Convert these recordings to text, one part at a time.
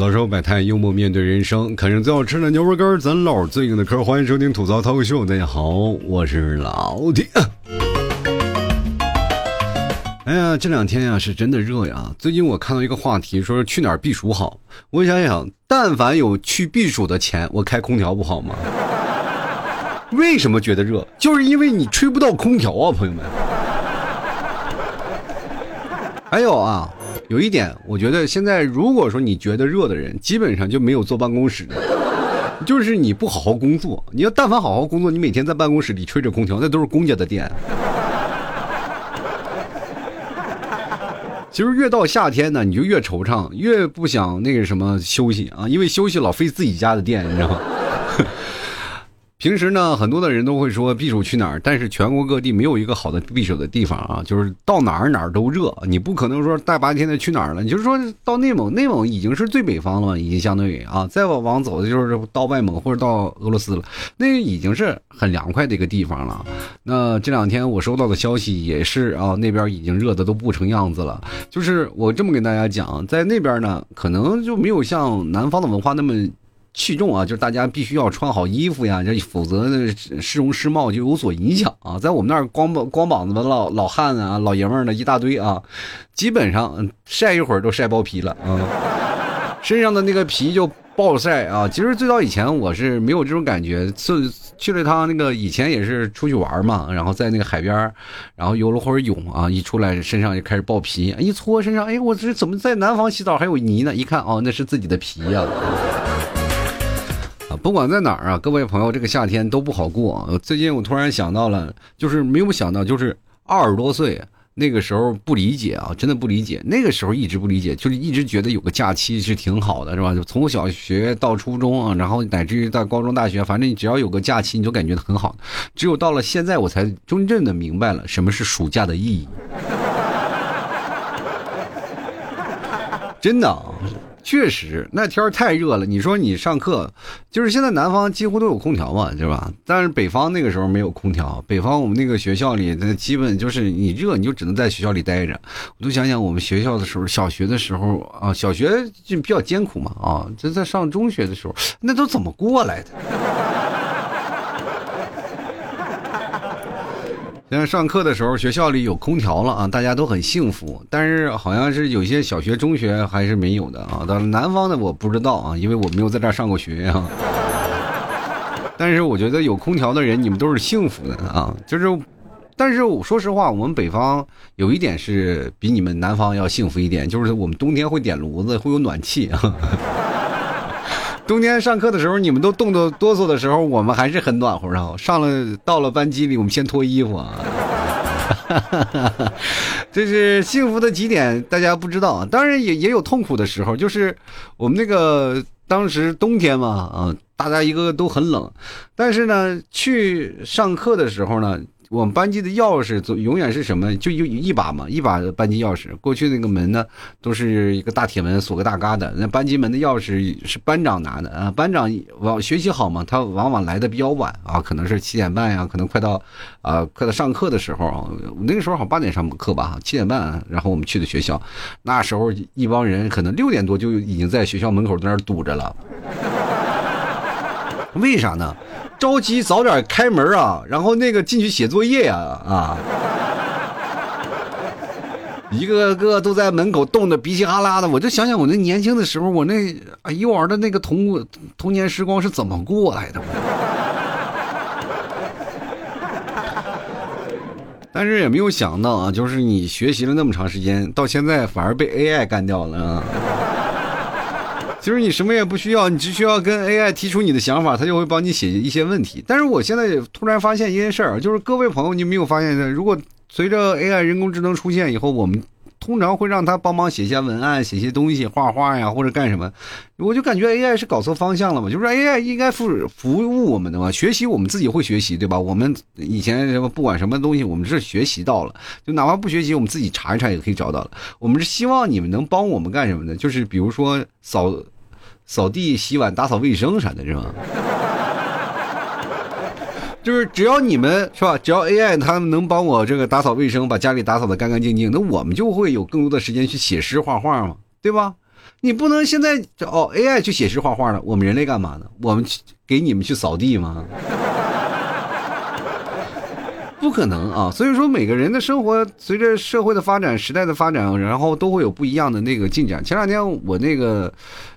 槽说百态，幽默面对人生，啃着最好吃的牛肉干，咱老最硬的嗑。欢迎收听吐槽脱口秀，大家好，我是老铁。哎呀，这两天呀是真的热呀！最近我看到一个话题，说是去哪儿避暑好。我想想，但凡有去避暑的钱，我开空调不好吗？为什么觉得热？就是因为你吹不到空调啊，朋友们。还有啊。有一点，我觉得现在如果说你觉得热的人，基本上就没有坐办公室的，就是你不好好工作。你要但凡好好工作，你每天在办公室里吹着空调，那都是公家的电。其实越到夏天呢，你就越惆怅，越不想那个什么休息啊，因为休息老费自己家的电，你知道吗？平时呢，很多的人都会说避暑去哪儿，但是全国各地没有一个好的避暑的地方啊，就是到哪儿哪儿都热，你不可能说大白天的去哪儿了，你就是说到内蒙，内蒙已经是最北方了嘛，已经相对于啊，再往走的就是到外蒙或者到俄罗斯了，那已经是很凉快的一个地方了。那这两天我收到的消息也是啊，那边已经热的都不成样子了。就是我这么跟大家讲，在那边呢，可能就没有像南方的文化那么器重啊，就是大家必须要穿好衣服呀，这否则市容市貌就有所影响啊。在我们那儿光膀子的老汉啊，老爷们儿的一大堆啊，基本上晒一会儿都晒包皮了啊，身上的那个皮就暴晒啊。其实最早以前我是没有这种感觉，去了趟那个以前也是出去玩嘛，然后在那个海边，然后游了会儿泳啊，一出来身上就开始爆皮，一搓身上，哎，我这怎么在南方洗澡还有泥呢？一看哦，那是自己的皮呀。不管在哪儿啊，各位朋友，这个夏天都不好过啊。最近我突然想到了，就是没有想到，就是20多岁那个时候不理解啊，真的不理解。那个时候一直不理解，就是一直觉得有个假期是挺好的，是吧？就从小学到初中啊，然后乃至于到高中、大学，反正你只要有个假期，你就感觉很好。只有到了现在，我才真正的明白了什么是暑假的意义。真的。确实那天太热了，你说你上课，就是现在南方几乎都有空调嘛，对吧？但是北方那个时候没有空调，北方我们那个学校里那基本就是你热你就只能在学校里待着。我都想想我们学校的时候，小学的时候啊，小学就比较艰苦嘛啊，这在上中学的时候那都怎么过来的？那上课的时候学校里有空调了啊，大家都很幸福，但是好像是有些小学中学还是没有的啊。当然南方的我不知道啊，因为我没有在这儿上过学啊。但是我觉得有空调的人你们都是幸福的啊，就是但是我说实话，我们北方有一点是比你们南方要幸福一点，就是我们冬天会点炉子，会有暖气啊。冬天上课的时候，你们都冻得哆嗦的时候，我们还是很暖和的。到了班级里，我们先脱衣服啊。这是幸福的极点，大家不知道。当然也有痛苦的时候，就是我们那个当时冬天嘛，啊，大家一个都很冷。但是呢，去上课的时候呢，我们班级的钥匙永远是什么？就有一把嘛，一把班级钥匙。过去那个门呢，都是一个大铁门，锁个大疙瘩。那班级门的钥匙是班长拿的啊。班长往学习好嘛，他往往来的比较晚啊，可能是7点半呀、啊，可能快到上课的时候啊。那个时候好像8点上课吧，7点半，然后我们去的学校。那时候一帮人可能6点多就已经在学校门口在那儿堵着了。为啥呢？着急早点开门啊，然后那个进去写作业呀， 啊，一个个都在门口冻得鼻涕哈拉的。我就想想我那年轻的时候，我那幼儿的那个童年时光是怎么过来的。但是也没有想到啊，就是你学习了那么长时间，到现在反而被 AI 干掉了啊。其实你什么也不需要，你只需要跟 AI 提出你的想法，它就会帮你解决一些问题。但是我现在也突然发现一件事儿，就是各位朋友，你没有发现如果随着 AI 人工智能出现以后，我们通常会让它帮忙写些文案、写些东西、画画呀，或者干什么。我就感觉 AI 是搞错方向了嘛，就是 AI 应该服务我们的嘛，学习我们自己会学习，对吧？我们以前什么不管什么东西，我们是学习到了，就哪怕不学习，我们自己查一查也可以找到了。我们是希望你们能帮我们干什么呢？就是比如说扫地、洗碗、打扫卫生啥的，是吧？就是只要你们是吧，只要 AI 他们能帮我这个打扫卫生，把家里打扫得干干净净，那我们就会有更多的时间去写诗、画画嘛，对吧？你不能现在哦 AI 去写诗画画了，我们人类干嘛呢？我们给你们去扫地吗？不可能啊！所以说每个人的生活随着社会的发展、时代的发展，然后都会有不一样的那个进展。前两天我那个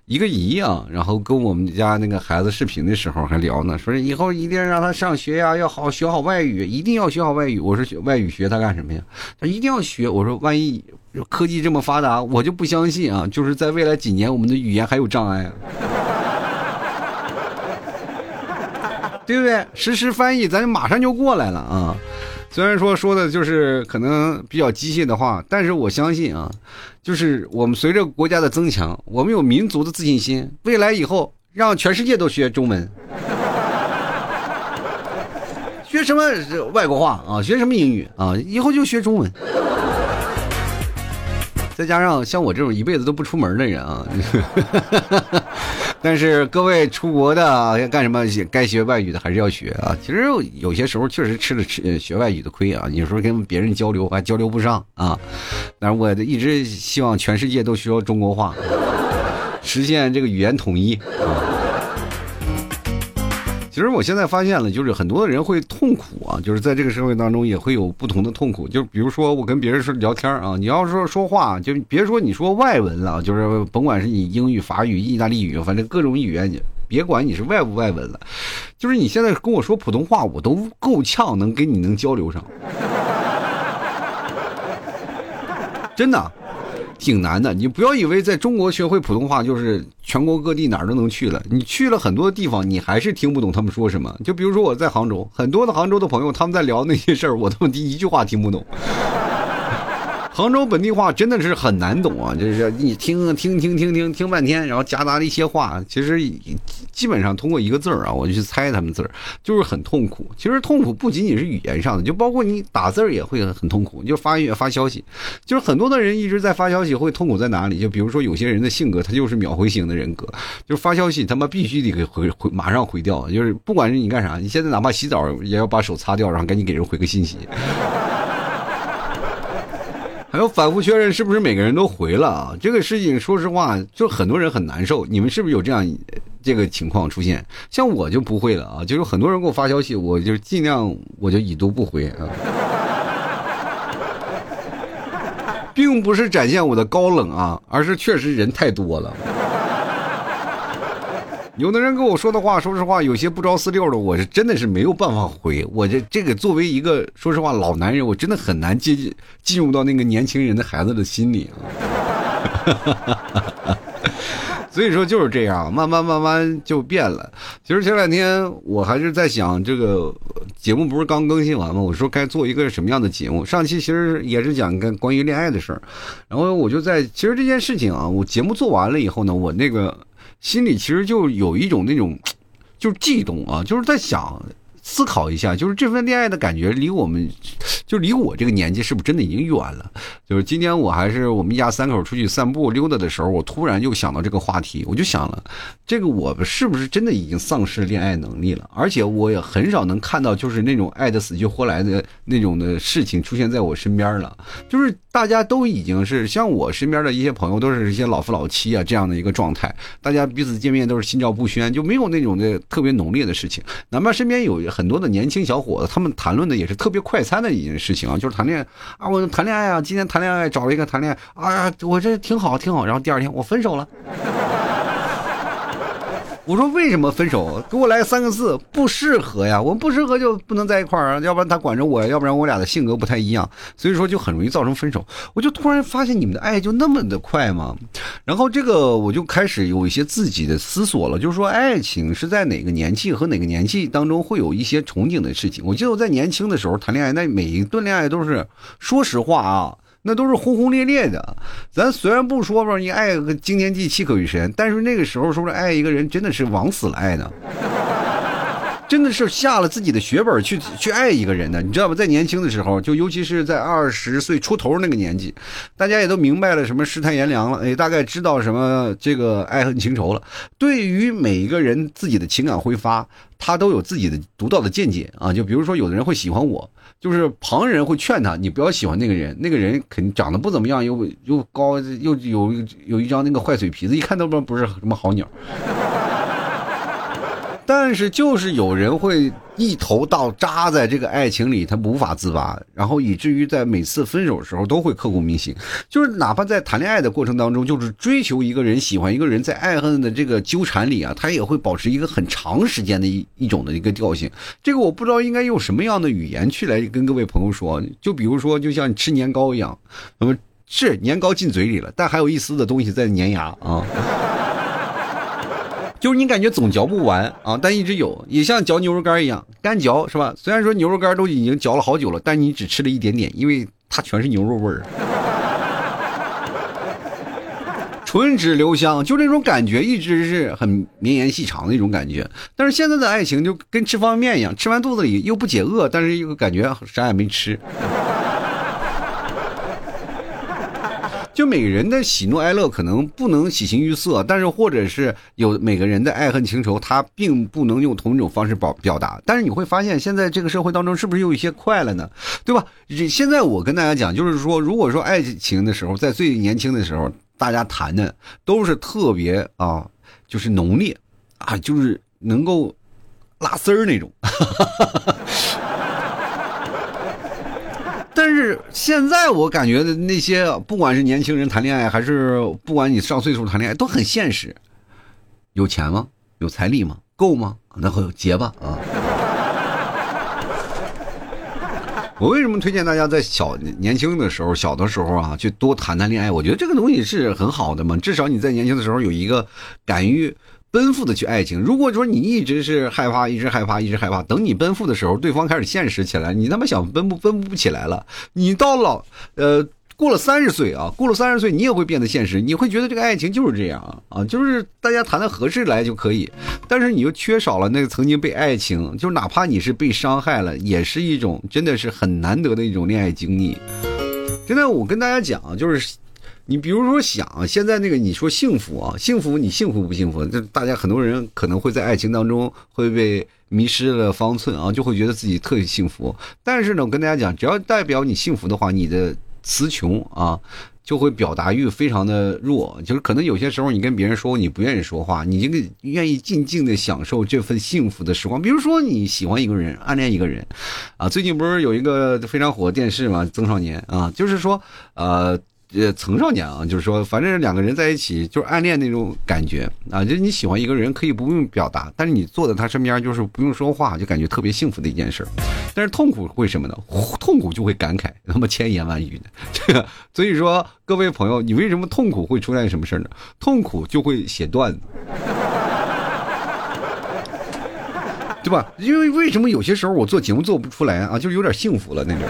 一个姨啊，然后跟我们家那个孩子视频的时候还聊呢，说以后一定让他上学呀，要好学好外语，一定要学好外语。我说学外语学他干什么呀？他一定要学。我说万一科技这么发达，我就不相信啊，就是在未来几年我们的语言还有障碍啊。对不对？实时翻译，咱马上就过来了啊！虽然说的就是可能比较机械的话，但是我相信啊，就是我们随着国家的增强，我们有民族的自信心，未来以后让全世界都学中文，学什么外国话啊，学什么英语啊，以后就学中文。再加上像我这种一辈子都不出门的人啊，但是各位出国的干什么该学外语的还是要学啊。其实有些时候确实吃了学外语的亏啊，有时候跟别人交流还交流不上啊。但是我一直希望全世界都学中国话，实现这个语言统一啊。其实我现在发现了，就是很多的人会痛苦啊，就是在这个社会当中也会有不同的痛苦。就比如说我跟别人说聊天啊，你要说话，就别说你说外文了，就是甭管是你英语、法语、意大利语，反正各种语言，你别管你是外不外文了，就是你现在跟我说普通话，我都够呛能跟你能交流上，真的。挺难的，你不要以为在中国学会普通话就是全国各地哪儿都能去了，你去了很多地方你还是听不懂他们说什么。就比如说我在杭州，很多的杭州的朋友他们在聊那些事儿，我他妈第一句话听不懂。杭州本地话真的是很难懂啊，就是你听半天，然后夹杂了一些话，其实基本上通过一个字儿啊，我就去猜他们字儿，就是很痛苦。其实痛苦不仅仅是语言上的，就包括你打字儿也会很痛苦，你就发消息，就是很多的人一直在发消息会痛苦在哪里？就比如说有些人的性格，他就是秒回型的人格，就是发消息他妈必须得给回马上回掉，就是不管是你干啥，你现在哪怕洗澡也要把手擦掉，然后赶紧给人回个信息。还有反复确认是不是每个人都回了啊？这个事情说实话，就很多人很难受。你们是不是有这个情况出现？像我就不会了啊，就是很多人给我发消息，我就尽量我就已读不回啊，并不是展现我的高冷啊，而是确实人太多了。有的人跟我说的话，说实话有些不着四六的，我是真的是没有办法回。我这个作为一个说实话老男人，我真的很难进入到那个年轻人的孩子的心里啊。所以说就是这样，慢慢就变了。其实前两天我还是在想，这个节目不是刚更新完吗？我说该做一个什么样的节目？上期其实也是讲跟关于恋爱的事儿，然后我就在其实这件事情啊，我节目做完了以后呢，我那个心里其实就有一种那种就是悸动啊，就是在想思考一下，就是这份恋爱的感觉离我们就离我这个年纪是不是真的已经远了。就是今天我们一家三口出去散步溜达的时候，我突然又想到这个话题，我就想了，这个我是不是真的已经丧失恋爱能力了？而且我也很少能看到就是那种爱得死去活来的那种的事情出现在我身边了。就是大家都已经是像我身边的一些朋友都是一些老夫老妻啊这样的一个状态，大家彼此见面都是心照不宣，就没有那种的特别浓烈的事情。哪怕身边有很多的年轻小伙子，他们谈论的也是特别快餐的一件事情啊，就是谈恋爱啊，我谈恋爱啊，今天谈恋爱找了一个谈恋爱啊，我这挺好，然后第二天我分手了。我说为什么分手？给我来三个字，不适合呀！我们不适合就不能在一块儿，要不然他管着我，要不然我俩的性格不太一样，所以说就很容易造成分手。我就突然发现你们的爱就那么的快吗？然后这个我就开始有一些自己的思索了，就是说爱情是在哪个年纪和哪个年纪当中会有一些憧憬的事情。我记得我在年轻的时候谈恋爱，那每一段恋爱都是说实话啊。那都是轰轰烈烈的，咱虽然不说吧，你爱个惊天地泣鬼与神，但是那个时候说爱一个人真的是往死了爱呢，真的是下了自己的血本去爱一个人的，你知道吧？在年轻的时候，就尤其是在20岁出头那个年纪，大家也都明白了什么世态炎凉了，也大概知道什么这个爱恨情仇了。对于每一个人自己的情感挥发，他都有自己的独到的见解啊。就比如说有的人会喜欢我，就是旁人会劝他，你不要喜欢那个人，那个人肯定长得不怎么样，又高，又有一张那个坏嘴皮子，一看都不是什么好鸟。但是就是有人会一头到扎在这个爱情里，他无法自拔，然后以至于在每次分手的时候都会刻骨铭心。就是哪怕在谈恋爱的过程当中，就是追求一个人、喜欢一个人，在爱恨的这个纠缠里啊，他也会保持一个很长时间的一种的一个调性。这个我不知道应该用什么样的语言去来跟各位朋友说，就比如说就像吃年糕一样，那么是年糕进嘴里了，但还有一丝的东西在粘牙啊。就是你感觉总嚼不完啊，但一直有，也像嚼牛肉干一样干嚼，是吧？虽然说牛肉干都已经嚼了好久了，但你只吃了一点点，因为它全是牛肉味儿，唇齿留香，就这种感觉一直是很绵延细长的一种感觉。但是现在的爱情就跟吃方便面一样，吃完肚子里又不解饿，但是又感觉啥也没吃。就每个人的喜怒哀乐可能不能喜形于色，但是或者是有每个人的爱恨情仇，他并不能用同一种方式表达。但是你会发现现在这个社会当中是不是有一些快乐呢？对吧？现在我跟大家讲，就是说如果说爱情的时候，在最年轻的时候大家谈的都是特别啊，就是浓烈啊，就是能够拉丝儿那种。但是现在我感觉的那些，不管是年轻人谈恋爱，还是不管你上岁数谈恋爱，都很现实。有钱吗？有财力吗？够吗？那会结吧啊！我为什么推荐大家在年轻的时候啊，去多谈恋爱？我觉得这个东西是很好的嘛，至少你在年轻的时候有一个敢于奔赴的去爱情。如果说你一直是害怕，等你奔赴的时候，对方开始现实起来，你他妈想奔不起来了。你到了过了30岁，你也会变得现实，你会觉得这个爱情就是这样啊，就是大家谈的合适来就可以。但是你又缺少了那个曾经被爱情，就是哪怕你是被伤害了，也是一种真的是很难得的一种恋爱经历。真的，我跟大家讲，就是你比如说想现在那个，你说幸福啊，你幸福不幸福？这大家很多人可能会在爱情当中会被迷失了方寸啊，就会觉得自己特别幸福。但是呢，我跟大家讲，只要代表你幸福的话，你的词穷啊，就会表达欲非常的弱。就是可能有些时候你跟别人说你不愿意说话，你就愿意静静的享受这份幸福的时光。比如说你喜欢一个人，暗恋一个人啊，最近不是有一个非常火的电视嘛，曾少年啊，就是说曾少年啊，就是说反正两个人在一起就是暗恋那种感觉啊，就是你喜欢一个人可以不用表达，但是你坐在他身边就是不用说话，就感觉特别幸福的一件事。但是痛苦会什么呢？痛苦就会感慨那么千言万语的这个。所以说各位朋友，你为什么痛苦会出现什么事呢？痛苦就会写段子，对吧？因为为什么有些时候我做节目做不出来啊，就是有点幸福了那种。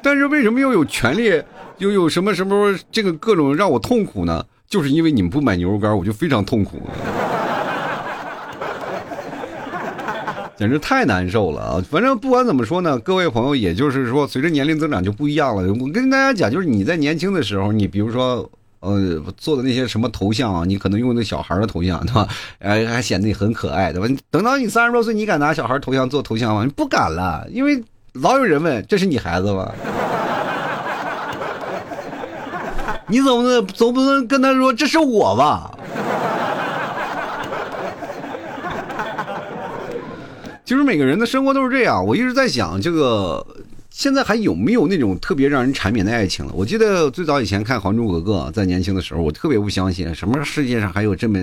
但是为什么又有权利，又有什么这个各种让我痛苦呢？就是因为你们不买牛肉干，我就非常痛苦，简直太难受了啊！反正不管怎么说呢，各位朋友，也就是说，随着年龄增长就不一样了。我跟大家讲，就是你在年轻的时候，你比如说做的那些什么头像啊，你可能用那小孩的头像，对吧？还显得你很可爱，对吧？等到你30多岁，你敢拿小孩头像做头像吗？你不敢了，因为老有人问，这是你孩子吗？你总不能跟他说这是我吧？其实每个人的生活都是这样。我一直在想，这个现在还有没有那种特别让人缠绵的爱情了？我记得最早以前看《还珠格格》，在年轻的时候，我特别不相信什么世界上还有这么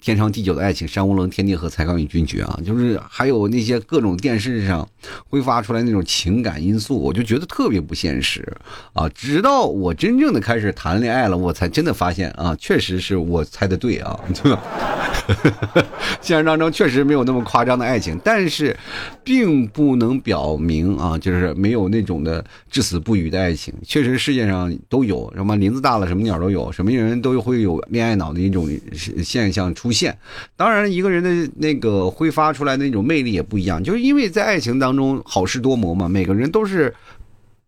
天长地久的爱情，山无棱，天地合，才刚与君绝啊！就是还有那些各种电视上挥发出来那种情感因素，我就觉得特别不现实啊！直到我真正的开始谈恋爱了，我才真的发现啊，确实是我猜的对啊，对吧？现实当中确实没有那么夸张的爱情，但是并不能表明啊，就是没有那种的至死不渝的爱情。确实世界上都有，什么林子大了什么鸟都有，什么人都会有恋爱脑的一种现象出现。当然一个人的那个挥发出来的那种魅力也不一样，就是因为在爱情当中好事多磨嘛，每个人都是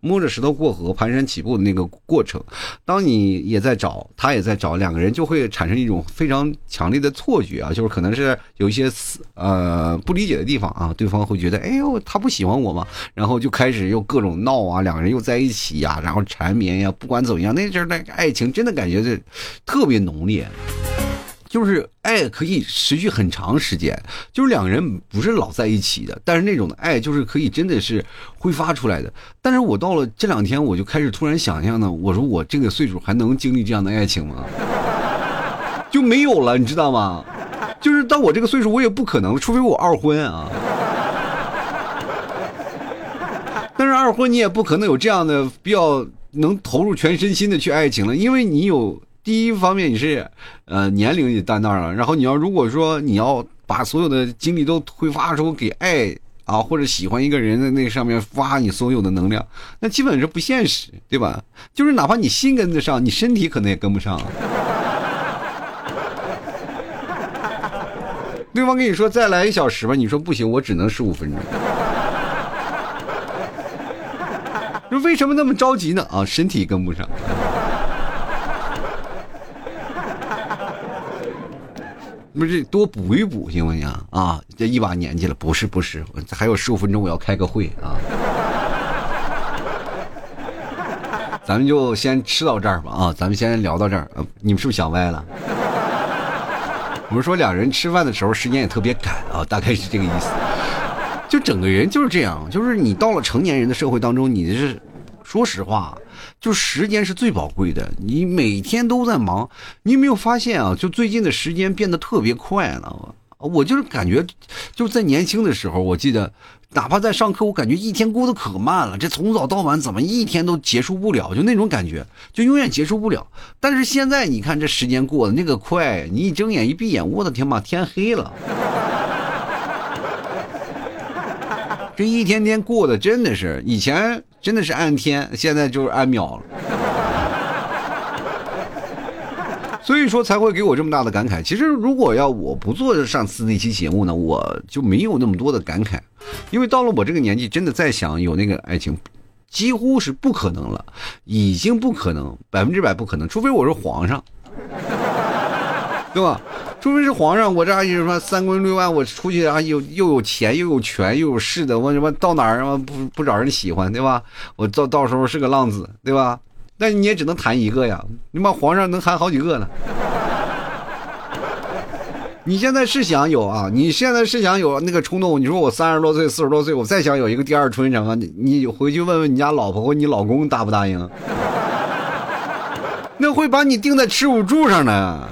摸着石头过河蹒跚起步的那个过程，当你也在找他也在找，两个人就会产生一种非常强烈的错觉啊，就是可能是有一些不理解的地方啊，对方会觉得哎呦他不喜欢我嘛，然后就开始又各种闹啊，两个人又在一起啊，然后缠绵呀、啊，不管怎么样，那阵爱情真的感觉是特别浓烈，就是爱可以持续很长时间，就是两个人不是老在一起的，但是那种的爱就是可以真的是挥发出来的。但是我到了这两天，我就开始突然想象呢，我说我这个岁数还能经历这样的爱情吗？就没有了，你知道吗？就是到我这个岁数，我也不可能，除非我二婚啊。但是二婚你也不可能有这样的比较能投入全身心的去爱情了，因为你有。第一方面你是年龄也到那儿了，然后你要如果说你要把所有的精力都挥发出给爱啊或者喜欢一个人的那上面发你所有的能量，那基本是不现实，对吧？就是哪怕你心跟得上，你身体可能也跟不上。对方跟你说再来1小时吧，你说不行，我只能15分钟。说为什么那么着急呢？啊，身体跟不上。不是多补一补行不行啊？这一把年纪了，不是，还有15分钟我要开个会啊。咱们就先吃到这儿吧啊，咱们先聊到这儿。你们是不是想歪了？我们说两人吃饭的时候时间也特别赶啊，大概是这个意思。就整个人就是这样，就是你到了成年人的社会当中，你是说实话。就时间是最宝贵的，你每天都在忙，你有没有发现啊？就最近的时间变得特别快了，我就是感觉，就在年轻的时候，我记得，哪怕在上课，我感觉一天过得可慢了，这从早到晚怎么一天都结束不了，就那种感觉，就永远结束不了。但是现在你看这时间过得那个快，你一睁眼一闭眼，我的天嘛，天黑了。这一天天过的真的是，以前真的是按天，现在就是按秒了，所以说才会给我这么大的感慨。其实如果要我不做上次那期节目呢，我就没有那么多的感慨，因为到了我这个年纪，真的再想有那个爱情几乎是不可能了，已经不可能，100%不可能，除非我是皇上，对吧？除非是皇上，我这阿姨什么3官6案，我出去啊，又有钱又有权又有势的，我什么到哪儿不找人喜欢，对吧？我到时候是个浪子，对吧？那你也只能谈一个呀，你妈皇上能谈好几个呢。你现在是想有啊？你现在是想有那个冲动？你说我30多岁、40多岁，我再想有一个第二春什么？你回去问问你家老婆或你老公答不答应？那会把你钉在耻辱柱上的。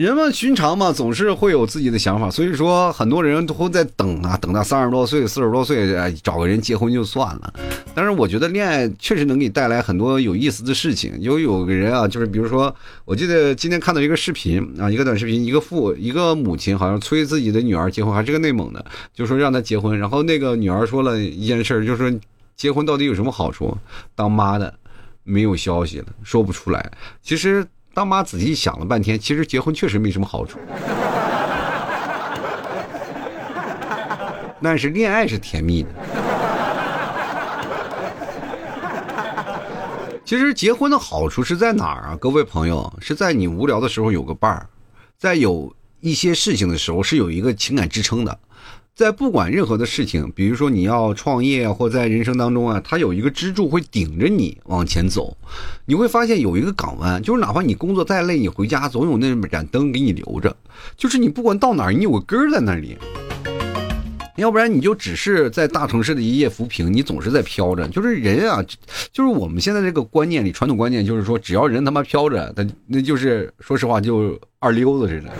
人们寻常嘛，总是会有自己的想法，所以说很多人都在等啊，等到30多岁、40多岁，找个人结婚就算了。但是我觉得恋爱确实能给你带来很多有意思的事情。有个人啊，就是比如说，我记得今天看到一个视频啊，一个短视频，一个母亲好像催自己的女儿结婚，还是个内蒙的，就说让她结婚。然后那个女儿说了一件事，就说结婚到底有什么好处？当妈的没有消息了，说不出来。其实。当妈仔细想了半天，其实结婚确实没什么好处，但是恋爱是甜蜜的。其实结婚的好处是在哪儿啊？各位朋友，是在你无聊的时候有个伴儿，在有一些事情的时候是有一个情感支撑的。在不管任何的事情，比如说你要创业或在人生当中啊，它有一个支柱会顶着你往前走，你会发现有一个港湾，就是哪怕你工作再累，你回家总有那盏灯给你留着，就是你不管到哪儿，你有个根在那里，要不然你就只是在大城市的一叶浮萍，你总是在飘着。就是人啊，就是我们现在这个观念里，传统观念就是说，只要人他妈飘着，那就是说实话就二溜子似的。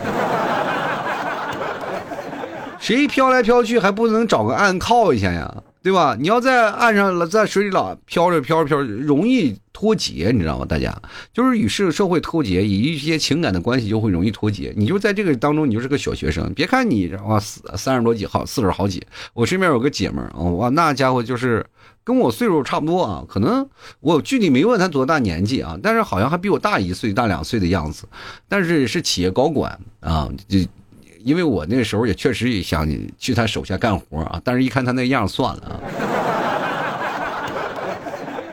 谁飘来飘去还不能找个岸靠一下呀，对吧？你要在岸上了，在水里了飘着飘着飘着，容易脱节，你知道吗？大家就是与社会脱节，以一些情感的关系就会容易脱节。你就在这个当中，你就是个小学生。别看你哇30多几好40好几，我身边有个姐们儿哇，那家伙就是跟我岁数差不多啊，可能我具体没问他多大年纪啊，但是好像还比我大1岁、大2岁的样子，但是是企业高管啊，就。因为我那个时候也确实也想去他手下干活啊，但是一看他那样算了啊。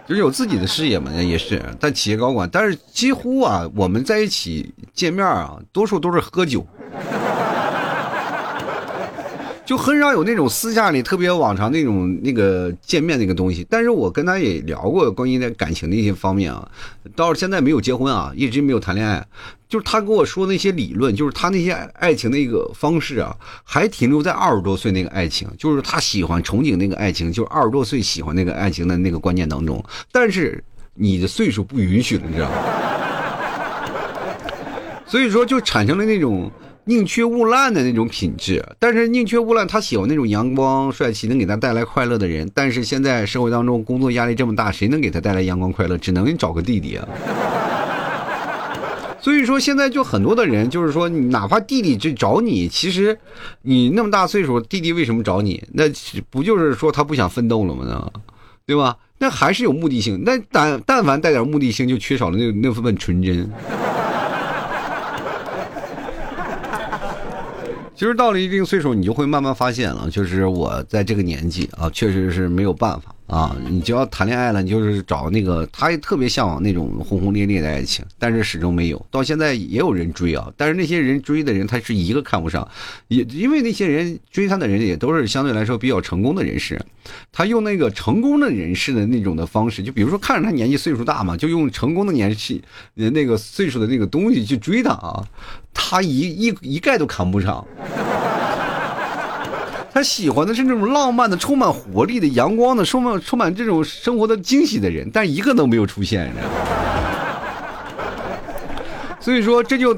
就是有自己的事业嘛，也是在企业高管，但是几乎啊我们在一起见面啊，多数都是喝酒。就很少有那种私下里特别往常那种那个见面那个东西，但是我跟他也聊过关于在感情的一些方面啊，到现在没有结婚啊，一直没有谈恋爱，就是他跟我说那些理论，就是他那些爱情的一个方式啊，还停留在20多岁那个爱情，就是他喜欢憧憬那个爱情，就是20多岁喜欢那个爱情的那个观念当中，但是你的岁数不允许了，你知道吗？所以说就产生了那种宁缺毋滥的那种品质，但是宁缺毋滥，他喜欢那种阳光帅气能给他带来快乐的人，但是现在社会当中工作压力这么大，谁能给他带来阳光快乐？只能找个弟弟啊。所以说现在就很多的人就是说，哪怕弟弟去找你，其实你那么大岁数，弟弟为什么找你？那不就是说他不想奋斗了吗？对吧？那还是有目的性，那但凡带点目的性，就缺少了那份纯真。其实到了一定岁数，你就会慢慢发现了，就是我在这个年纪啊，确实是没有办法啊。你只要谈恋爱了，你就是找那个，他也特别向往那种轰轰烈烈的爱情，但是始终没有。到现在也有人追啊，但是那些人追的人，他是一个看不上，也因为那些人追他的人也都是相对来说比较成功的人士，他用那个成功的人士的那种的方式，就比如说看着他年纪岁数大嘛，就用成功的年纪那个岁数的那个东西去追他啊。他一概都看不上，他喜欢的是那种浪漫的、充满活力的、阳光的、充满这种生活的惊喜的人，但一个都没有出现。所以说，这就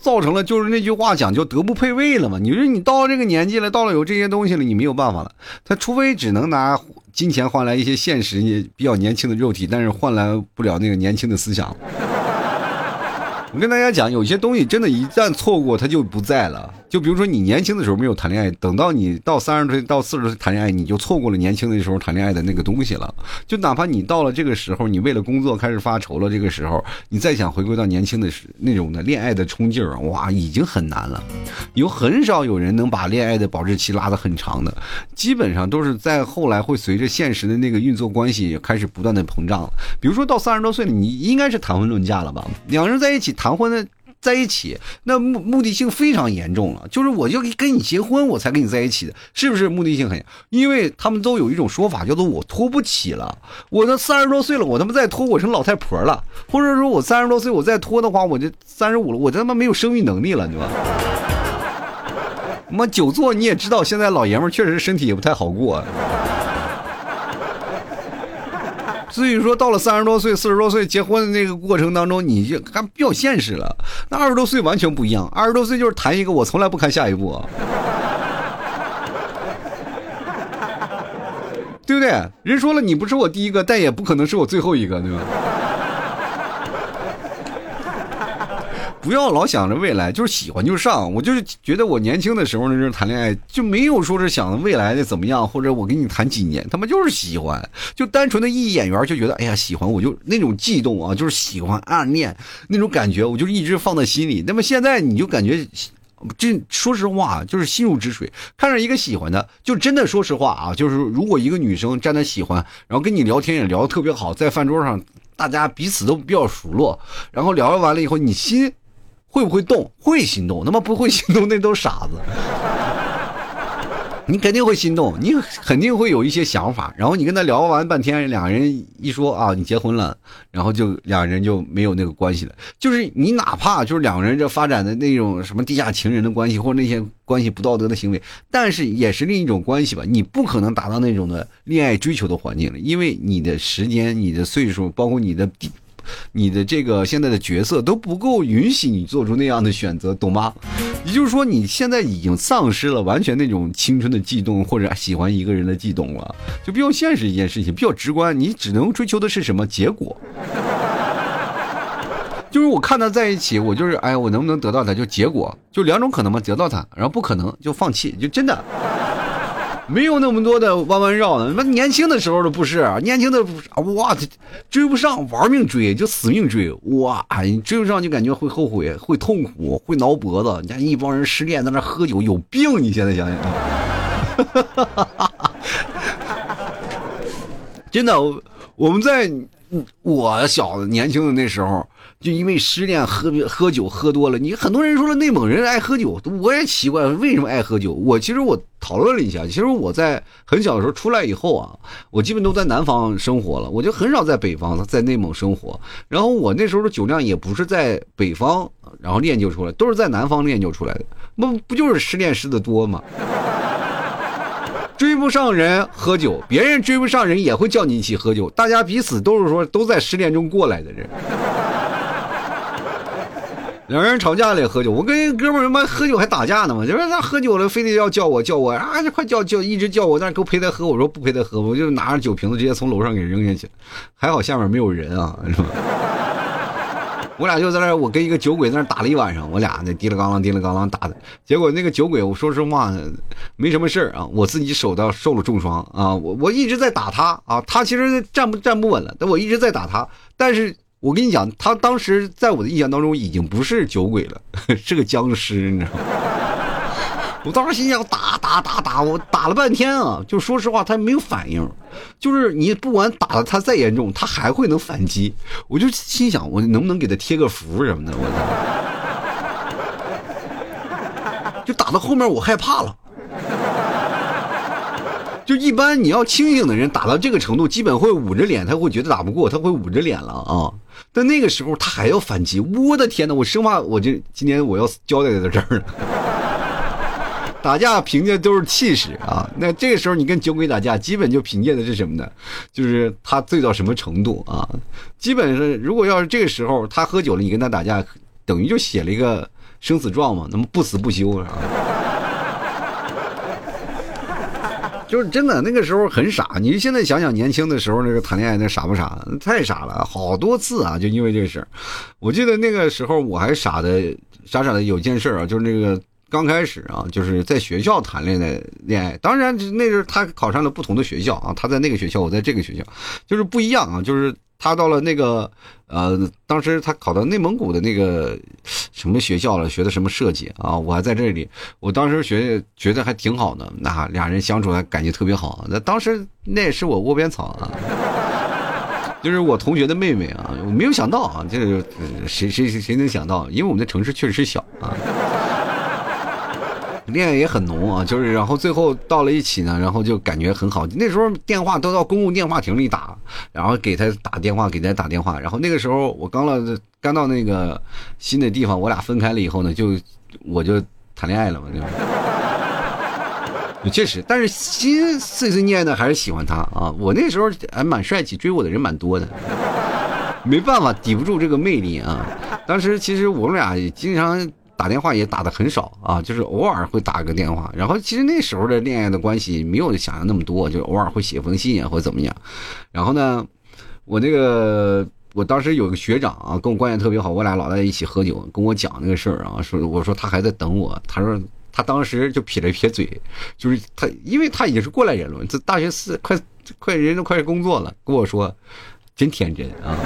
造成了就是那句话讲，就德不配位了嘛。你说你到了这个年纪了，到了有这些东西了，你没有办法了。他除非只能拿金钱换来一些现实也比较年轻的肉体，但是换来不了那个年轻的思想。我跟大家讲，有些东西真的一旦错过它就不在了，就比如说你年轻的时候没有谈恋爱，等到你到30岁到40岁谈恋爱，你就错过了年轻的时候谈恋爱的那个东西了。就哪怕你到了这个时候，你为了工作开始发愁了，这个时候你再想回归到年轻的那种的恋爱的冲劲儿，哇，已经很难了。有很少有人能把恋爱的保质期拉得很长的，基本上都是在后来会随着现实的那个运作关系开始不断的膨胀了。比如说到30多岁你应该是谈婚论嫁了吧，两人在一起谈婚的在一起，那目的性非常严重了，就是我就跟你结婚我才跟你在一起的，是不是目的性很？因为他们都有一种说法叫做我拖不起了，我都30多岁了，我他妈再拖我成老太婆了，或者说我30多岁我再拖的话我就35了，我他妈没有生育能力了，对吧？妈久坐你也知道，现在老爷们确实身体也不太好过。所以说到了30多岁40多岁结婚的那个过程当中，你就还比较现实了。那20多岁完全不一样，20多岁就是谈一个我从来不看下一步，对不对？人说了你不是我第一个，但也不可能是我最后一个，对吧？不要老想着未来，就是喜欢就上。我就是觉得我年轻的时候那时候谈恋爱就没有说是想未来的怎么样，或者我跟你谈几年，他们就是喜欢，就单纯的一眼缘就觉得哎呀喜欢，我就那种悸动啊，就是喜欢暗恋那种感觉，我就一直放在心里。那么现在你就感觉这说实话就是心如止水，看着一个喜欢的，就真的说实话啊，就是如果一个女生真的喜欢，然后跟你聊天也聊得特别好，在饭桌上大家彼此都比较熟络，然后聊完了以后你心会不会动？会心动，那么不会心动那都是傻子。你肯定会心动，你肯定会有一些想法，然后你跟他聊完半天，两人一说啊你结婚了，然后就两人就没有那个关系了。就是你哪怕就是两人这发展的那种什么地下情人的关系，或者那些关系不道德的行为，但是也是另一种关系吧，你不可能达到那种的恋爱追求的环境了，因为你的时间、你的岁数，包括你的这个现在的角色都不够允许你做出那样的选择，懂吗？也就是说你现在已经丧失了完全那种青春的悸动，或者喜欢一个人的悸动了，就比较现实一件事情，比较直观，你只能追求的是什么结果。就是我看他在一起，我就是哎，我能不能得到他，就结果就两种可能吗？得到他，然后不可能就放弃，就真的没有那么多的弯弯绕的。那年轻的时候的不是，年轻的哇追不上玩命追，就死命追，哇你追不上就感觉会后悔，会痛苦，会挠脖子。你看一帮人失恋在那喝酒，有病！你现在想想，真的，我们在。我小年轻的那时候就因为失恋喝酒喝多了，你很多人说了内蒙人爱喝酒，我也奇怪为什么爱喝酒。其实我讨论了一下，其实我在很小的时候出来以后啊，我基本都在南方生活了，我就很少在北方，在内蒙生活。然后我那时候的酒量也不是在北方然后练就出来，都是在南方练就出来的。不就是失恋失的多吗？追不上人喝酒，别人追不上人也会叫你一起喝酒，大家彼此都是说都在失恋中过来的人。两人吵架了也喝酒，我跟哥们儿喝酒还打架呢嘛，就是他喝酒了非得要叫我啊，就快叫一直叫我，但是给我陪他喝，我说不陪他喝，我就拿着酒瓶子直接从楼上给扔下去，还好下面没有人啊，是吧？我俩就在那，我跟一个酒鬼在那打了一晚上，我俩那滴了刚啷打的，结果那个酒鬼我说实话没什么事啊，我自己手到受了重伤啊，我一直在打他啊，他其实站不稳了，但我一直在打他，但是我跟你讲，他当时在我的印象当中已经不是酒鬼了，是个僵尸，你知道吗？我当时心想打，我打了半天啊，就说实话他没有反应，就是你不管打了他再严重，他还会能反击。我就心想，我能不能给他贴个符什么的？我就打到后面我害怕了。就一般你要清醒的人打到这个程度，基本会捂着脸，他会觉得打不过，他会捂着脸了啊。但那个时候他还要反击，我的天哪！我生怕我这今天我要交代在这儿了。打架凭借都是气势啊，那这个时候你跟酒鬼打架基本就凭借的是什么呢？就是他醉到什么程度啊。基本是如果要是这个时候他喝酒了，你跟他打架等于就写了一个生死状嘛，那么不死不休啊。就是真的那个时候很傻，你现在想想年轻的时候那个谈恋爱那傻不傻，太傻了，好多次啊，就因为这事儿。我记得那个时候我还傻傻的有件事啊，就是那个刚开始啊，就是在学校谈恋爱，当然那时候他考上了不同的学校啊，他在那个学校，我在这个学校，就是不一样啊。就是他到了那个当时他考到内蒙古的那个什么学校了，学的什么设计啊，我还在这里，我当时觉得还挺好的，那俩人相处还感觉特别好。那当时那也是我窝边草啊。就是我同学的妹妹啊，我没有想到啊，就是谁能想到，因为我们的城市确实小啊。恋爱也很浓啊，就是然后最后到了一起呢，然后就感觉很好。那时候电话都到公共电话亭里打，然后给他打电话。然后那个时候我刚到那个新的地方，我俩分开了以后呢，我就谈恋爱了嘛，就确实，但是心碎念呢还是喜欢他啊。我那时候还蛮帅气，追我的人蛮多的。没办法，抵不住这个魅力啊。当时其实我们俩也经常打电话也打得很少啊，就是偶尔会打个电话。然后其实那时候的恋爱的关系没有想象那么多，就偶尔会写封信啊，或怎么样。然后呢，我当时有个学长啊，跟我关系特别好，我俩老在一起喝酒，跟我讲那个事儿啊，我说他还在等我，他说他当时就撇了一撇嘴，就是他因为他已经是过来人了，这大学四快人都快工作了，跟我说真天真啊。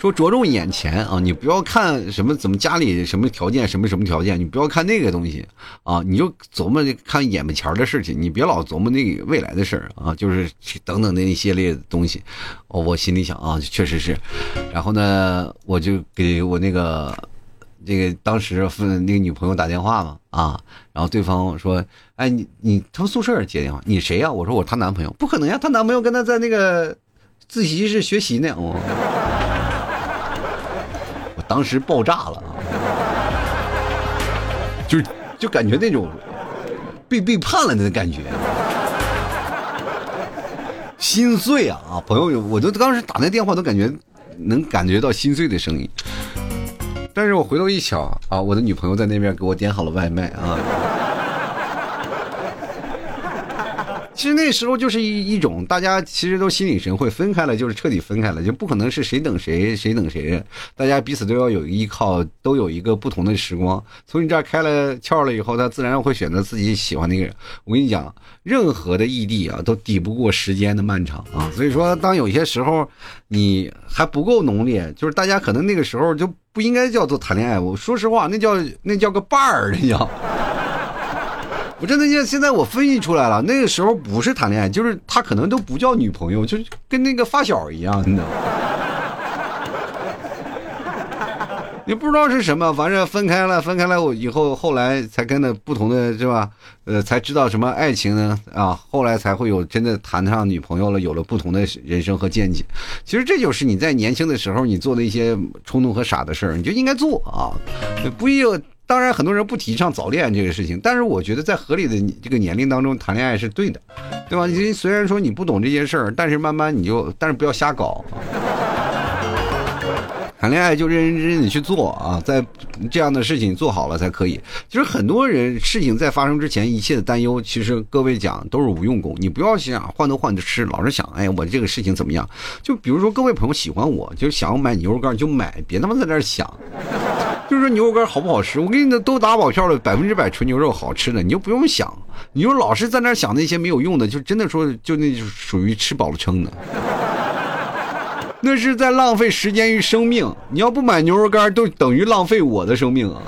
说着重眼前啊，你不要看什么怎么家里什么条件什么条件，你不要看那个东西啊，你就琢磨看眼巴前的事情，你别老琢磨那个未来的事儿啊，就是等等那一系列的东西。我心里想啊，确实是。然后呢，我就给我那个当时那个女朋友打电话嘛啊，然后对方说，哎你他们宿舍接电话，你谁啊？我说我她男朋友，不可能呀，她男朋友跟她在那个自习室学习呢。当时爆炸了，就感觉那种被判了的感觉，心碎啊！朋友，我就当时打那电话都能感觉到心碎的声音。但是我回头一想啊，我的女朋友在那边给我点好了外卖啊。其实那时候就是一种大家其实都心领神会，分开了就是彻底分开了，就不可能是谁等谁谁等谁，大家彼此都要有依靠，都有一个不同的时光。从你这儿开了窍了以后，他自然会选择自己喜欢的一个人。我跟你讲，任何的异地啊都抵不过时间的漫长啊，所以说当有些时候你还不够浓烈，就是大家可能那个时候就不应该叫做谈恋爱，我说实话那叫个伴儿，那叫。我真的现在我分析出来了，那个时候不是谈恋爱，就是他可能都不叫女朋友，就跟那个发小一样，真的。你不知道是什么，反正分开了我以后，后来才跟着不同的是吧，才知道什么爱情呢啊，后来才会有真的谈上女朋友了，有了不同的人生和见解。其实这就是你在年轻的时候你做的一些冲动和傻的事儿，你就应该做啊，不一定。当然很多人不提倡早恋这个事情，但是我觉得在合理的这个年龄当中谈恋爱是对的，对吧？你虽然说你不懂这些事儿，但是慢慢你就，但是不要瞎搞。谈恋爱就认认真真的去做啊，在这样的事情做好了才可以。就是很多人事情在发生之前一切的担忧，其实各位讲都是无用功。你不要想患得患失，老是想哎我这个事情怎么样。就比如说各位朋友喜欢我，就想买牛肉干就买，别他妈在那想。就是说牛肉干好不好吃，我给你都打保票了，100%纯牛肉好吃的，你就不用想。你就老是在那想那些没有用的，就真的说就那就属于吃饱了撑的。那是在浪费时间与生命，你要不买牛肉干都等于浪费我的生命啊。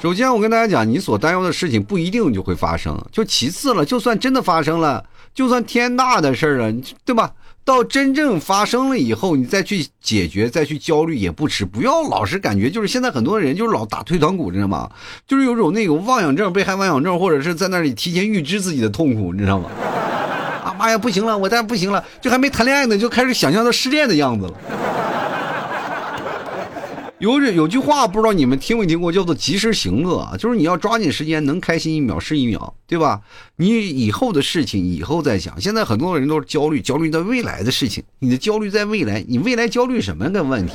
首先我跟大家讲，你所担忧的事情不一定就会发生，就其次了，就算真的发生了，就算天大的事儿了，对吧？到真正发生了以后，你再去解决，再去焦虑也不迟。不要老是感觉就是现在很多人就是老打退堂鼓，知道吗？就是有种那种妄想症，被害妄想症，或者是在那里提前预知自己的痛苦，你知道吗？啊妈呀，不行了，我再不行了，就还没谈恋爱呢，就开始想象到失恋的样子了。有句话不知道你们听没听过，叫做及时行乐啊，就是你要抓紧时间，能开心一秒是一秒，对吧？你以后的事情以后再想。现在很多人都是焦虑在未来的事情，你的焦虑在未来，你未来焦虑什么个问题？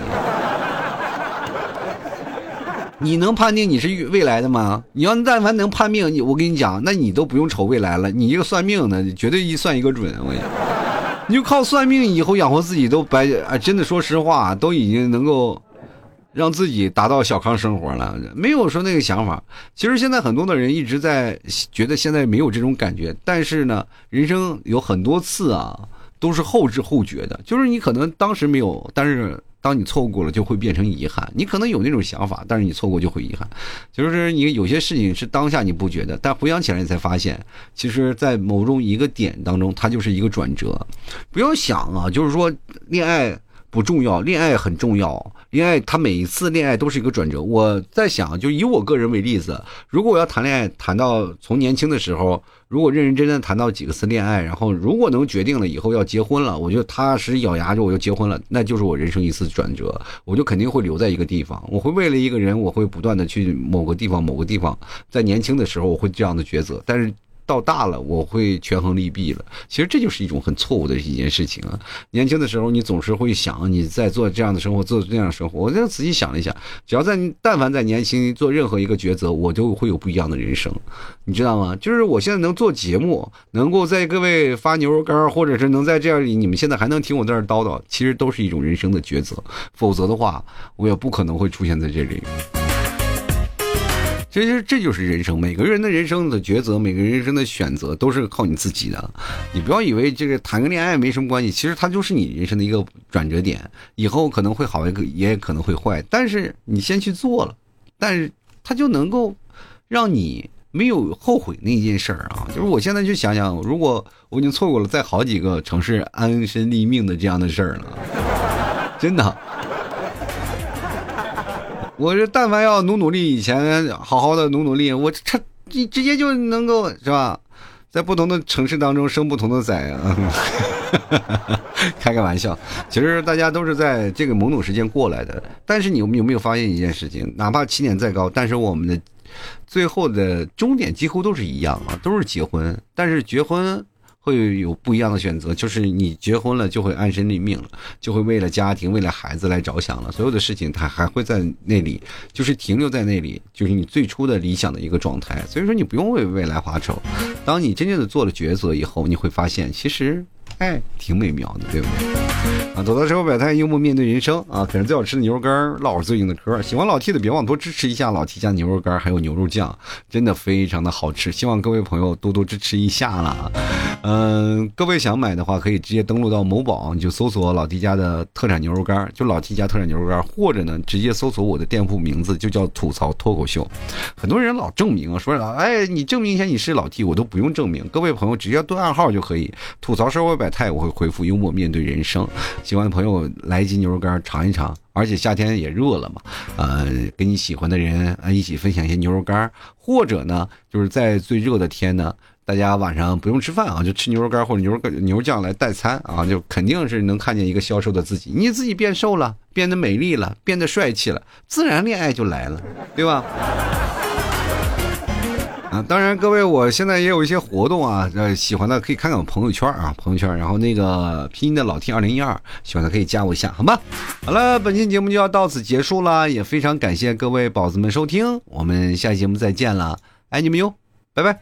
你能判定你是未来的吗？你要但凡能判定，我跟你讲，那你都不用愁未来了，你一个算命的绝对一算一个准，我跟你讲，你就靠算命以后养活自己都白啊！真的说实话，都已经能够让自己达到小康生活了，没有说那个想法。其实现在很多的人一直在觉得现在没有这种感觉，但是呢，人生有很多次啊，都是后知后觉的，就是你可能当时没有，但是当你错过了就会变成遗憾。你可能有那种想法，但是你错过就会遗憾。就是你有些事情是当下你不觉得，但回想起来你才发现，其实在某种一个点当中，它就是一个转折。不要想啊，就是说恋爱不重要，恋爱很重要，恋爱他每一次恋爱都是一个转折。我在想，就以我个人为例子，如果我要谈恋爱，谈到从年轻的时候，如果认认真真谈到几个次恋爱，然后如果能决定了以后要结婚了，我就踏实咬牙着我就结婚了，那就是我人生一次转折，我就肯定会留在一个地方，我会为了一个人，我会不断的去某个地方。在年轻的时候我会这样的抉择，但是到大了我会权衡利弊了。其实这就是一种很错误的一件事情啊！年轻的时候你总是会想你在做这样的生活，做这样的生活。我就仔细想了一下，只要但凡在年轻做任何一个抉择，我就会有不一样的人生，你知道吗？就是我现在能做节目，能够在各位发牛肉干，或者是能在这样你们现在还能听我在这叨叨，其实都是一种人生的抉择，否则的话我也不可能会出现在这里。其实这就是人生，每个人的人生的抉择，每个人人生的选择都是靠你自己的。你不要以为这个谈个恋爱没什么关系，其实它就是你人生的一个转折点，以后可能会好，也可能会坏，但是你先去做了，但是它就能够让你没有后悔那件事儿啊。就是我现在就想想，如果我已经错过了在好几个城市安身立命的这样的事儿了，真的。我这但凡要努力，以前好好的努力，我这直接就能够是吧，在不同的城市当中生不同的崽啊。开个玩笑，其实大家都是在这个懵懂时间过来的。但是你有没有发现一件事情，哪怕起点再高，但是我们的最后的终点几乎都是一样啊，都是结婚。但是结婚会有不一样的选择，就是你结婚了就会安身立命了，就会为了家庭为了孩子来着想了，所有的事情它还会在那里，就是停留在那里，就是你最初的理想的一个状态。所以说你不用为未来发愁，当你真正的做了抉择以后，你会发现其实挺美妙的，对不对啊？走到生活百态，幽默面对人生啊！啃着最好吃的牛肉干，唠着最硬的嗑。喜欢老 T 的别忘多支持一下老 T 家牛肉干，还有牛肉酱，真的非常的好吃。希望各位朋友多多支持一下啦。各位想买的话，可以直接登录到某宝，你就搜索老 T 家的特产牛肉干，就老 T 家特产牛肉干，或者呢直接搜索我的店铺名字，就叫吐槽脱口秀。很多人老证明啊，说你证明一下你是老 T， 我都不用证明。各位朋友直接对暗号就可以，吐槽生活百态，我会回复幽默面对人生。喜欢的朋友来一斤牛肉干尝一尝，而且夏天也热了嘛，跟你喜欢的人一起分享一些牛肉干，或者呢就是在最热的天呢，大家晚上不用吃饭啊，就吃牛肉干或者牛酱来代餐啊，就肯定是能看见一个消瘦的自己。你自己变瘦了，变得美丽了，变得帅气了，自然恋爱就来了，对吧？当然各位，我现在也有一些活动啊，喜欢的可以看看我朋友圈啊，朋友圈，然后那个拼音的老 T2012， 喜欢的可以加我一下，好吧？好了，本期节目就要到此结束了，也非常感谢各位宝子们收听，我们下期节目再见了，爱你们哟，拜拜。